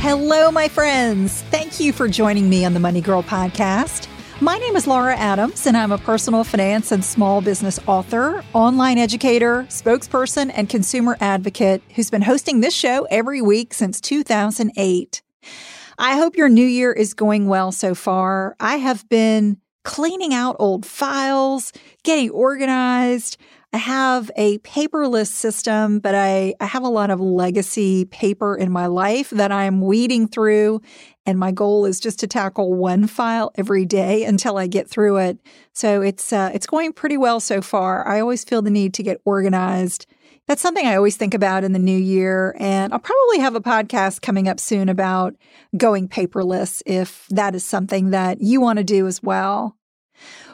Hello, my friends. Thank you for joining me on the Money Girl podcast. My name is Laura Adams, and I'm a personal finance and small business author, online educator, spokesperson, and consumer advocate who's been hosting this show every week since 2008. I hope your new year is going well so far. I have been cleaning out old files, getting organized. I have a paperless system, but I have a lot of legacy paper in my life that I'm weeding through. And my goal is just to tackle one file every day until I get through it. So it's going pretty well so far. I always feel the need to get organized. That's something I always think about in the new year. And I'll probably have a podcast coming up soon about going paperless if that is something that you want to do as well.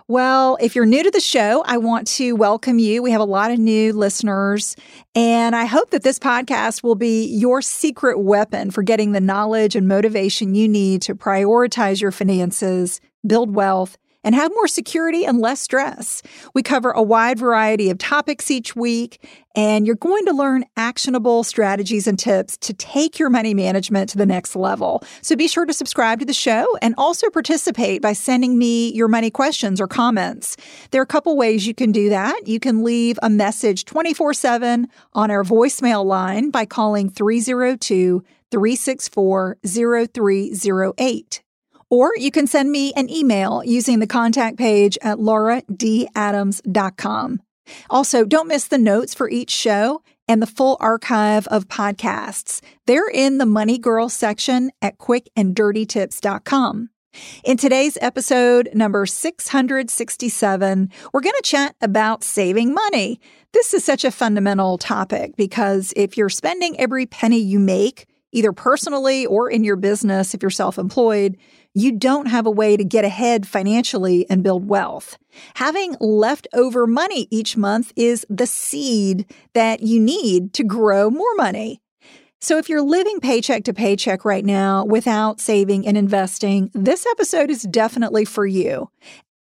Well, if you're new to the show, I want to welcome you. We have a lot of new listeners, and I hope that this podcast will be your secret weapon for getting the knowledge and motivation you need to prioritize your finances, build wealth, and have more security and less stress. We cover a wide variety of topics each week, and you're going to learn actionable strategies and tips to take your money management to the next level. So be sure to subscribe to the show and also participate by sending me your money questions or comments. There are a couple ways you can do that. You can leave a message 24/7 on our voicemail line by calling 302-364-0308. Or you can send me an email using the contact page at lauradadams.com. Also, don't miss the notes for each show and the full archive of podcasts. They're in the Money Girl section at quickanddirtytips.com. In today's episode, number 667, we're going to chat about saving money. This is such a fundamental topic because if you're spending every penny you make, either personally or in your business, if you're self-employed, you don't have a way to get ahead financially and build wealth. Having leftover money each month is the seed that you need to grow more money. So if you're living paycheck to paycheck right now without saving and investing, this episode is definitely for you.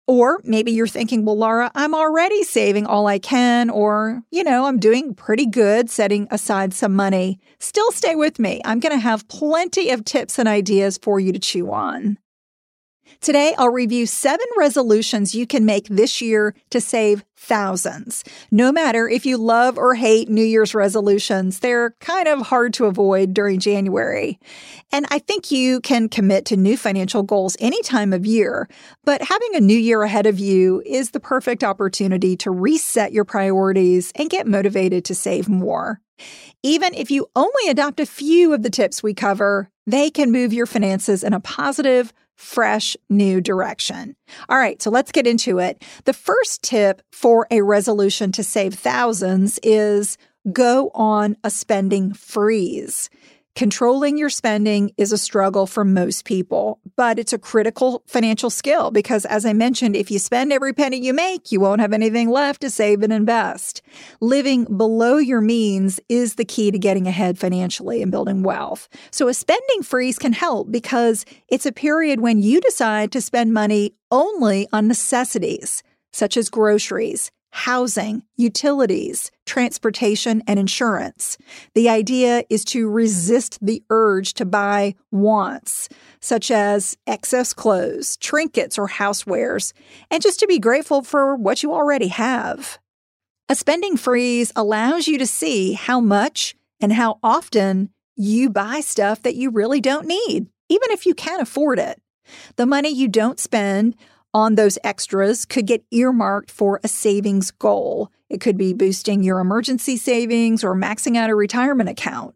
Or maybe you're thinking, well, Laura, I'm already saving all I can, or, you know, I'm doing pretty good setting aside some money. Still stay with me. I'm going to have plenty of tips and ideas for you to chew on. Today, I'll review 7 resolutions you can make this year to save thousands. No matter if you love or hate New Year's resolutions, they're kind of hard to avoid during January. And I think you can commit to new financial goals any time of year, but having a new year ahead of you is the perfect opportunity to reset your priorities and get motivated to save more. Even if you only adopt a few of the tips we cover, they can move your finances in a positive, fresh, new direction. All right, so let's get into it. The first tip for a resolution to save thousands is go on a spending freeze. Controlling your spending is a struggle for most people, but it's a critical financial skill because, as I mentioned, if you spend every penny you make, you won't have anything left to save and invest. Living below your means is the key to getting ahead financially and building wealth. So a spending freeze can help because it's a period when you decide to spend money only on necessities, such as groceries, housing, utilities, transportation, and insurance. The idea is to resist the urge to buy wants, such as excess clothes, trinkets, or housewares, and just to be grateful for what you already have. A spending freeze allows you to see how much and how often you buy stuff that you really don't need, even if you can't afford it. The money you don't spend on those extras could get earmarked for a savings goal. It could be boosting your emergency savings or maxing out a retirement account.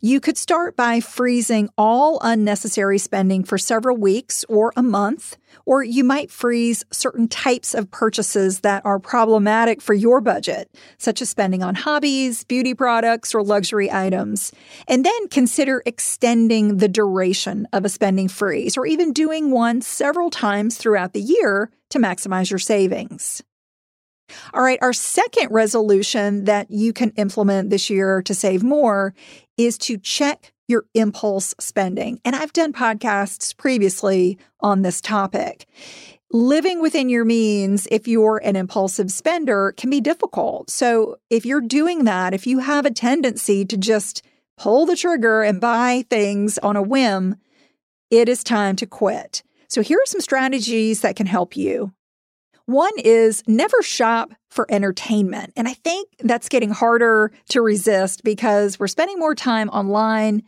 You could start by freezing all unnecessary spending for several weeks or a month, or you might freeze certain types of purchases that are problematic for your budget, such as spending on hobbies, beauty products, or luxury items. And then consider extending the duration of a spending freeze or even doing one several times throughout the year to maximize your savings. All right, our second resolution that you can implement this year to save more is to check your impulse spending. And I've done podcasts previously on this topic. Living within your means, if you're an impulsive spender, can be difficult. So if you're doing that, if you have a tendency to just pull the trigger and buy things on a whim, it is time to quit. So here are some strategies that can help you. One is never shop for entertainment. And I think that's getting harder to resist because we're spending more time online.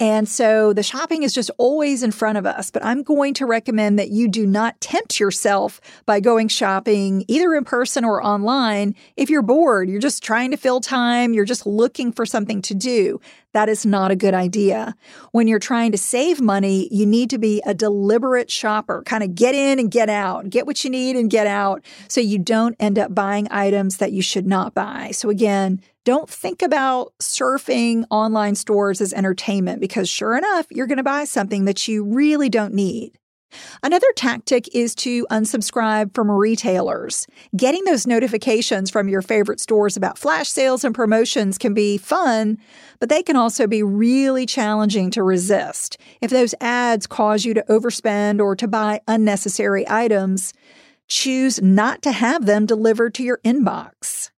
And so the shopping is just always in front of us. But I'm going to recommend that you do not tempt yourself by going shopping either in person or online. If you're bored, you're just trying to fill time, you're just looking for something to do. That is not a good idea. When you're trying to save money, you need to be a deliberate shopper, kind of get in and get out, get what you need and get out, so you don't end up buying items that you should not buy. So again, don't think about surfing online stores as entertainment because sure enough, you're going to buy something that you really don't need. Another tactic is to unsubscribe from retailers. Getting those notifications from your favorite stores about flash sales and promotions can be fun, but they can also be really challenging to resist. If those ads cause you to overspend or to buy unnecessary items, choose not to have them delivered to your inbox.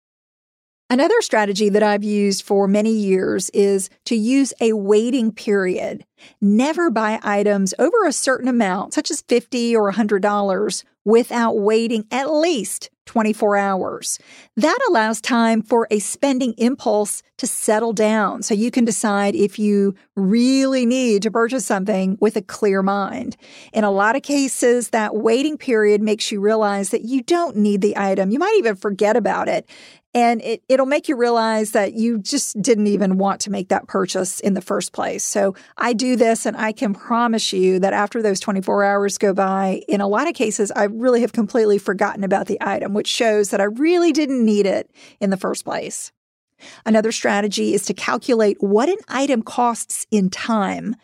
Another strategy that I've used for many years is to use a waiting period. Never buy items over a certain amount, such as $50 or $100, without waiting at least 24 hours. That allows time for a spending impulse to settle down so you can decide if you really need to purchase something with a clear mind. In a lot of cases, that waiting period makes you realize that you don't need the item. You might even forget about it. And it'll make you realize that you just didn't even want to make that purchase in the first place. So I do this, and I can promise you that after those 24 hours go by, in a lot of cases, I really have completely forgotten about the item, which shows that I really didn't need it in the first place. Another strategy is to calculate what an item costs in time.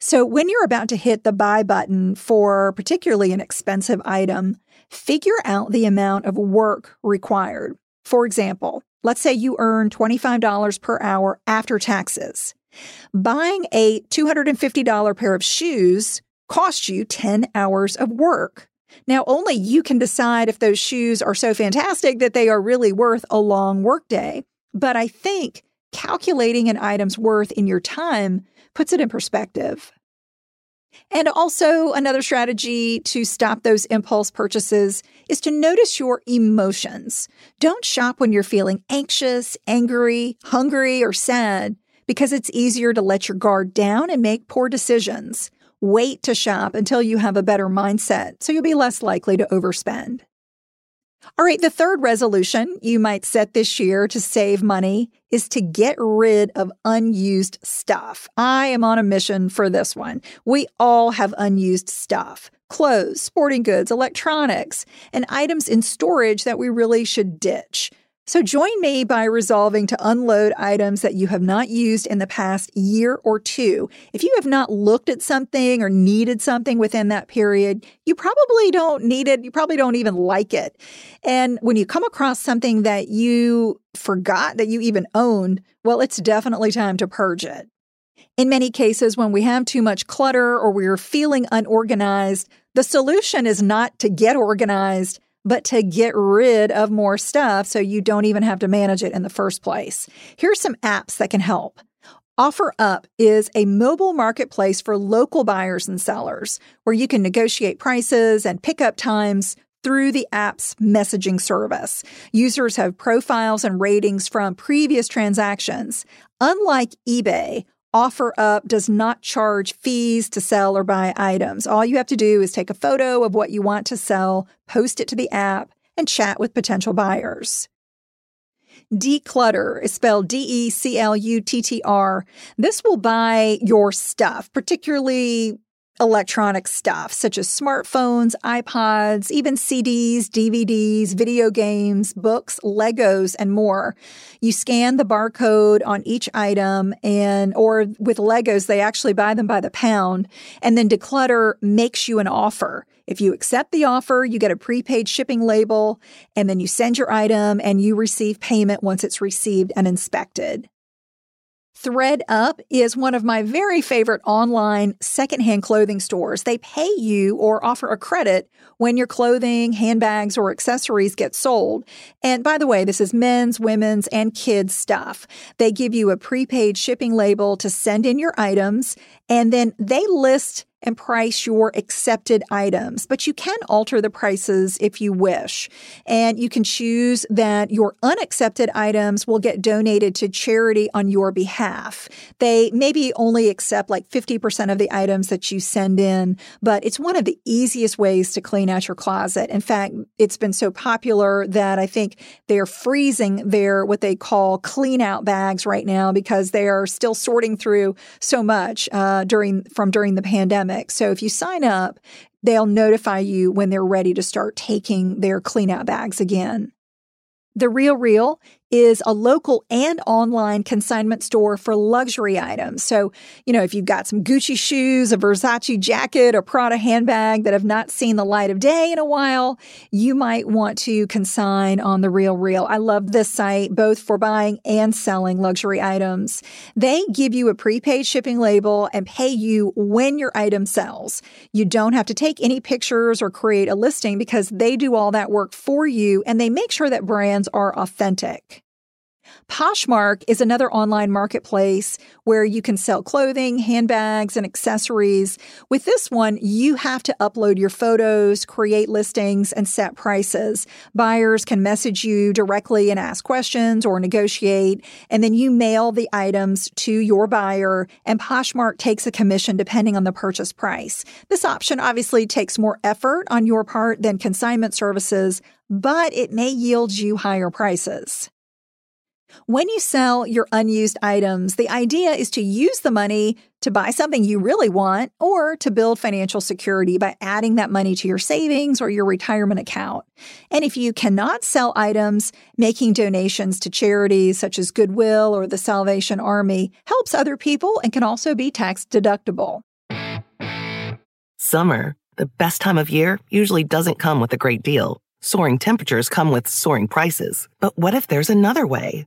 So when you're about to hit the buy button for particularly an expensive item, figure out the amount of work required. For example, let's say you earn $25 per hour after taxes. Buying a $250 pair of shoes costs you 10 hours of work. Now, only you can decide if those shoes are so fantastic that they are really worth a long workday. But I think calculating an item's worth in your time puts it in perspective. And also another strategy to stop those impulse purchases is to notice your emotions. Don't shop when you're feeling anxious, angry, hungry, or sad because it's easier to let your guard down and make poor decisions. Wait to shop until you have a better mindset so you'll be less likely to overspend. All right, the third resolution you might set this year to save money is to get rid of unused stuff. I am on a mission for this one. We all have unused stuff. Clothes, sporting goods, electronics, and items in storage that we really should ditch. So join me by resolving to unload items that you have not used in the past year or two. If you have not looked at something or needed something within that period, you probably don't need it. You probably don't even like it. And when you come across something that you forgot that you even owned, well, it's definitely time to purge it. In many cases, when we have too much clutter or we're feeling unorganized, the solution is not to get organized, but to get rid of more stuff so you don't even have to manage it in the first place. Here's some apps that can help. OfferUp is a mobile marketplace for local buyers and sellers where you can negotiate prices and pickup times through the app's messaging service. Users have profiles and ratings from previous transactions. Unlike eBay, OfferUp does not charge fees to sell or buy items. All you have to do is take a photo of what you want to sell, post it to the app, and chat with potential buyers. Declutter is spelled D-E-C-L-U-T-T-R. This will buy your stuff, particularly electronic stuff such as smartphones, iPods, even CDs, DVDs, video games, books, Legos, and more. You scan the barcode on each item, or with Legos, they actually buy them by the pound, and then Declutter makes you an offer. If you accept the offer, you get a prepaid shipping label, and then you send your item and you receive payment once it's received and inspected. ThredUp is one of my very favorite online secondhand clothing stores. They pay you or offer a credit when your clothing, handbags, or accessories get sold. And by the way, this is men's, women's, and kids' stuff. They give you a prepaid shipping label to send in your items, and then they list and price your accepted items. But you can alter the prices if you wish. And you can choose that your unaccepted items will get donated to charity on your behalf. They maybe only accept like 50% of the items that you send in, but it's one of the easiest ways to clean out your closet. In fact, it's been so popular that I think they're freezing their what they call clean out bags right now because they are still sorting through so much during the pandemic. So if you sign up, they'll notify you when they're ready to start taking their clean-out bags again. The RealReal is a local and online consignment store for luxury items. So, if you've got some Gucci shoes, a Versace jacket, a Prada handbag that have not seen the light of day in a while, you might want to consign on The RealReal. I love this site, both for buying and selling luxury items. They give you a prepaid shipping label and pay you when your item sells. You don't have to take any pictures or create a listing because they do all that work for you, and they make sure that brands are authentic. Poshmark is another online marketplace where you can sell clothing, handbags, and accessories. With this one, you have to upload your photos, create listings, and set prices. Buyers can message you directly and ask questions or negotiate, and then you mail the items to your buyer, and Poshmark takes a commission depending on the purchase price. This option obviously takes more effort on your part than consignment services, but it may yield you higher prices. When you sell your unused items, the idea is to use the money to buy something you really want or to build financial security by adding that money to your savings or your retirement account. And if you cannot sell items, making donations to charities such as Goodwill or the Salvation Army helps other people and can also be tax deductible. Summer, the best time of year, usually doesn't come with a great deal. Soaring temperatures come with soaring prices. But what if there's another way?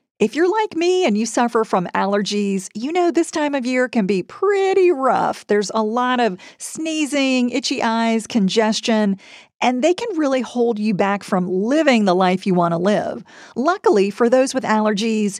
If you're like me and you suffer from allergies, this time of year can be pretty rough. There's a lot of sneezing, itchy eyes, congestion, and they can really hold you back from living the life you want to live. Luckily, for those with allergies,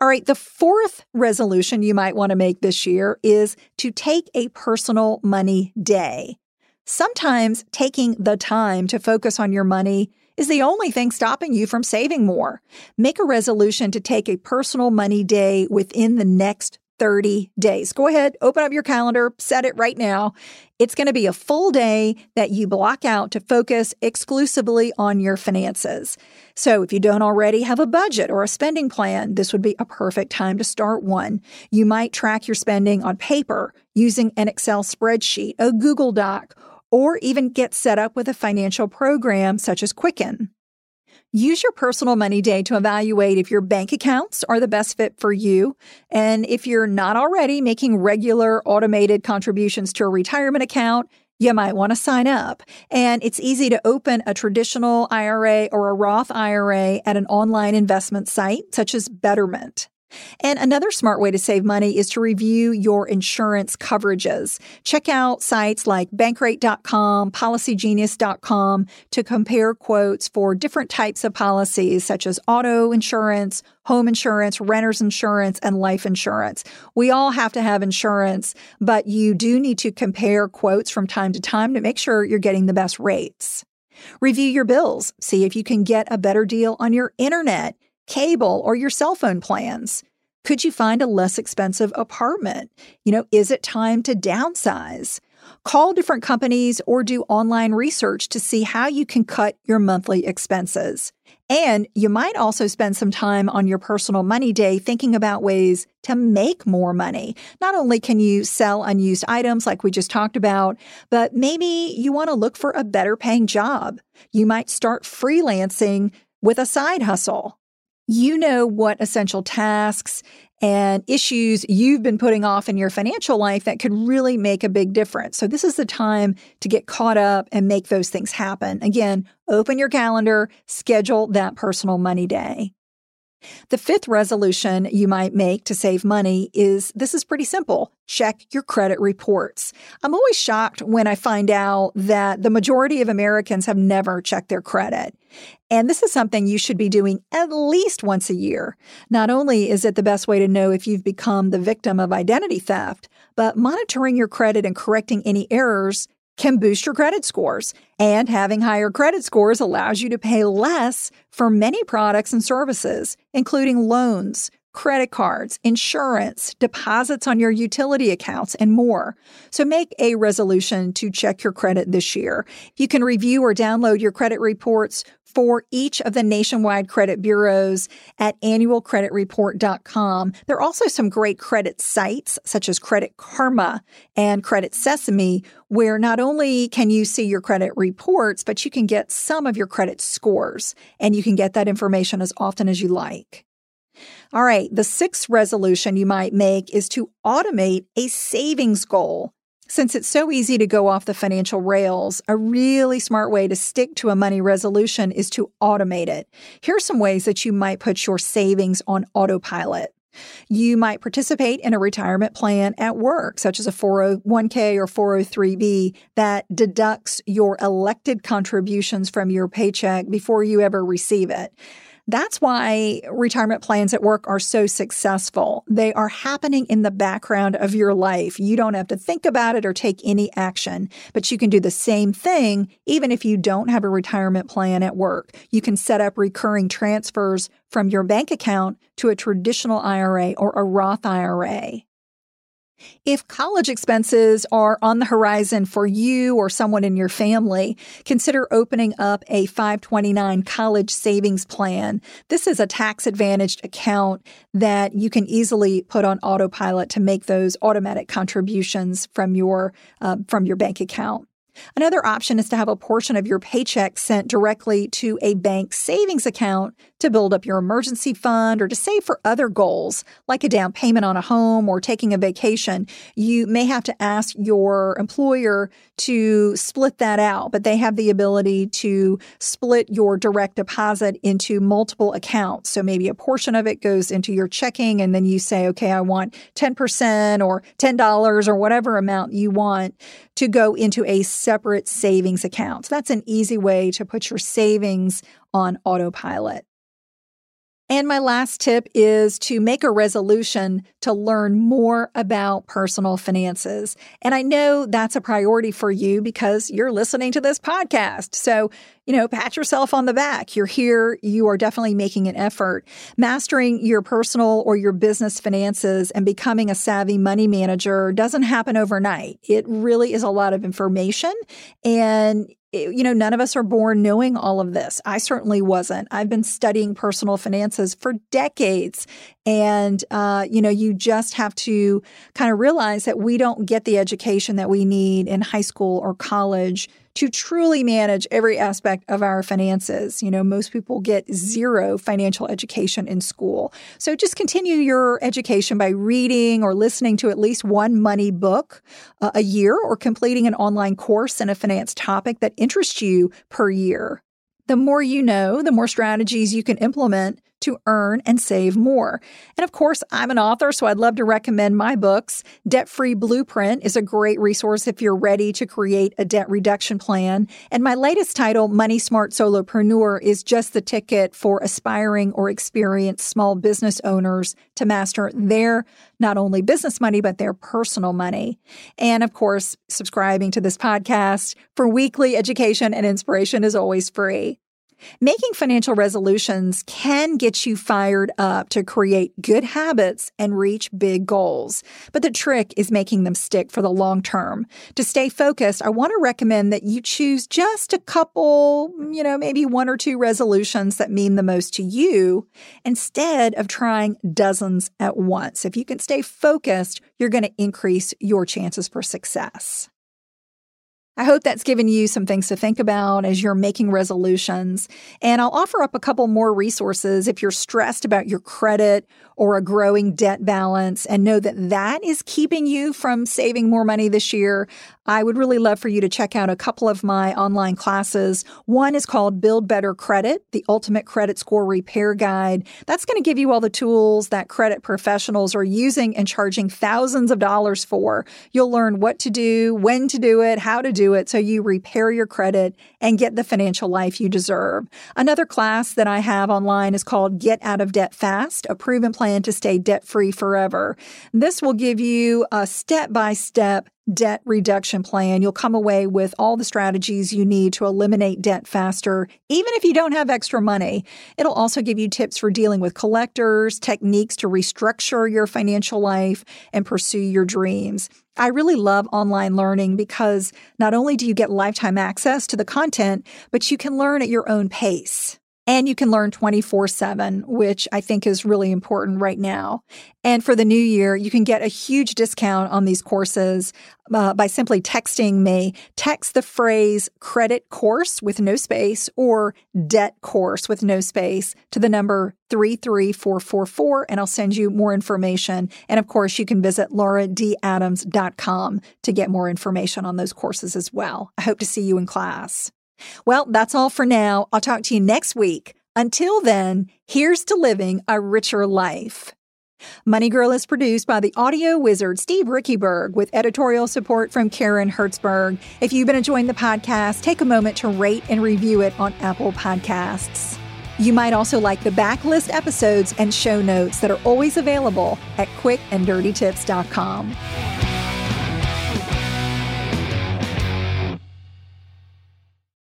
All right, the fourth resolution you might want to make this year is to take a personal money day. Sometimes taking the time to focus on your money is the only thing stopping you from saving more. Make a resolution to take a personal money day within the next 30 days. Go ahead, open up your calendar, set it right now. It's going to be a full day that you block out to focus exclusively on your finances. So if you don't already have a budget or a spending plan, this would be a perfect time to start one. You might track your spending on paper using an Excel spreadsheet, a Google Doc, or even get set up with a financial program such as Quicken. Use your personal money day to evaluate if your bank accounts are the best fit for you. And if you're not already making regular automated contributions to a retirement account, you might want to sign up. And it's easy to open a traditional IRA or a Roth IRA at an online investment site such as Betterment. And another smart way to save money is to review your insurance coverages. Check out sites like bankrate.com, policygenius.com to compare quotes for different types of policies such as auto insurance, home insurance, renter's insurance, and life insurance. We all have to have insurance, but you do need to compare quotes from time to time to make sure you're getting the best rates. Review your bills. See if you can get a better deal on your internet, cable, or your cell phone plans. Could you find a less expensive apartment? Is it time to downsize? Call different companies or do online research to see how you can cut your monthly expenses. And you might also spend some time on your personal money day thinking about ways to make more money. Not only can you sell unused items like we just talked about, but maybe you want to look for a better paying job. You might start freelancing with a side hustle. You know what essential tasks and issues you've been putting off in your financial life that could really make a big difference. So this is the time to get caught up and make those things happen. Again, open your calendar, schedule that personal money day. The fifth resolution you might make to save money is, this is pretty simple, check your credit reports. I'm always shocked when I find out that the majority of Americans have never checked their credit. And this is something you should be doing at least once a year. Not only is it the best way to know if you've become the victim of identity theft, but monitoring your credit and correcting any errors can boost your credit scores. And having higher credit scores allows you to pay less for many products and services, including loans, credit cards, insurance, deposits on your utility accounts, and more. So make a resolution to check your credit this year. You can review or download your credit reports for each of the nationwide credit bureaus at annualcreditreport.com. There are also some great credit sites such as Credit Karma and Credit Sesame, where not only can you see your credit reports, but you can get some of your credit scores, and you can get that information as often as you like. All right, the sixth resolution you might make is to automate a savings goal. Since it's so easy to go off the financial rails, a really smart way to stick to a money resolution is to automate it. Here are some ways that you might put your savings on autopilot. You might participate in a retirement plan at work, such as a 401k or 403b, that deducts your elected contributions from your paycheck before you ever receive it. That's why retirement plans at work are so successful. They are happening in the background of your life. You don't have to think about it or take any action, but you can do the same thing even if you don't have a retirement plan at work. You can set up recurring transfers from your bank account to a traditional IRA or a Roth IRA. If college expenses are on the horizon for you or someone in your family, consider opening up a 529 college savings plan. This is a tax-advantaged account that you can easily put on autopilot to make those automatic contributions from your bank account. Another option is to have a portion of your paycheck sent directly to a bank savings account to build up your emergency fund or to save for other goals, like a down payment on a home or taking a vacation. You may have to ask your employer to split that out, but they have the ability to split your direct deposit into multiple accounts. So maybe a portion of it goes into your checking, and then you say, okay, I want 10% or $10 or whatever amount you want to go into a separate savings accounts. That's an easy way to put your savings on autopilot. And my last tip is to make a resolution to learn more about personal finances. And I know that's a priority for you because you're listening to this podcast. So, pat yourself on the back. You're here. You are definitely making an effort. Mastering your personal or your business finances and becoming a savvy money manager doesn't happen overnight. It really is a lot of information, and none of us are born knowing all of this. I certainly wasn't. I've been studying personal finances for decades. And, you just have to kind of realize that we don't get the education that we need in high school or college to truly manage every aspect of our finances. Most people get zero financial education in school. So just continue your education by reading or listening to at least one money book a year, or completing an online course in a finance topic that interests you per year. The more you know, the more strategies you can implement to earn and save more. And of course, I'm an author, so I'd love to recommend my books. Debt-Free Blueprint is a great resource if you're ready to create a debt reduction plan. And my latest title, Money Smart Solopreneur, is just the ticket for aspiring or experienced small business owners to master their not only business money, but their personal money. And of course, subscribing to this podcast for weekly education and inspiration is always free. Making financial resolutions can get you fired up to create good habits and reach big goals, but the trick is making them stick for the long term. To stay focused, I want to recommend that you choose just a couple, maybe one or two resolutions that mean the most to you instead of trying dozens at once. If you can stay focused, you're going to increase your chances for success. I hope that's given you some things to think about as you're making resolutions. And I'll offer up a couple more resources if you're stressed about your credit or a growing debt balance and know that is keeping you from saving more money this year. I would really love for you to check out a couple of my online classes. One is called Build Better Credit: The Ultimate Credit Score Repair Guide. That's going to give you all the tools that credit professionals are using and charging thousands of dollars for. You'll learn what to do, when to do it, how to do it, so you repair your credit and get the financial life you deserve. Another class that I have online is called Get Out of Debt Fast: A Proven Plan to Stay Debt-Free Forever. This will give you a step-by-step debt reduction plan. You'll come away with all the strategies you need to eliminate debt faster, even if you don't have extra money. It'll also give you tips for dealing with collectors, techniques to restructure your financial life, and pursue your dreams. I really love online learning because not only do you get lifetime access to the content, but you can learn at your own pace. And you can learn 24/7, which I think is really important right now. And for the new year, you can get a huge discount on these courses by simply texting me. Text the phrase "credit course" with no space or "debt course" with no space to the number 33444, and I'll send you more information. And of course, you can visit lauradadams.com to get more information on those courses as well. I hope to see you in class. Well, that's all for now. I'll talk to you next week. Until then, here's to living a richer life. Money Girl is produced by the audio wizard Steve Rickyberg, with editorial support from Karen Hertzberg. If you've been enjoying the podcast, take a moment to rate and review it on Apple Podcasts. You might also like the backlist episodes and show notes that are always available at quickanddirtytips.com.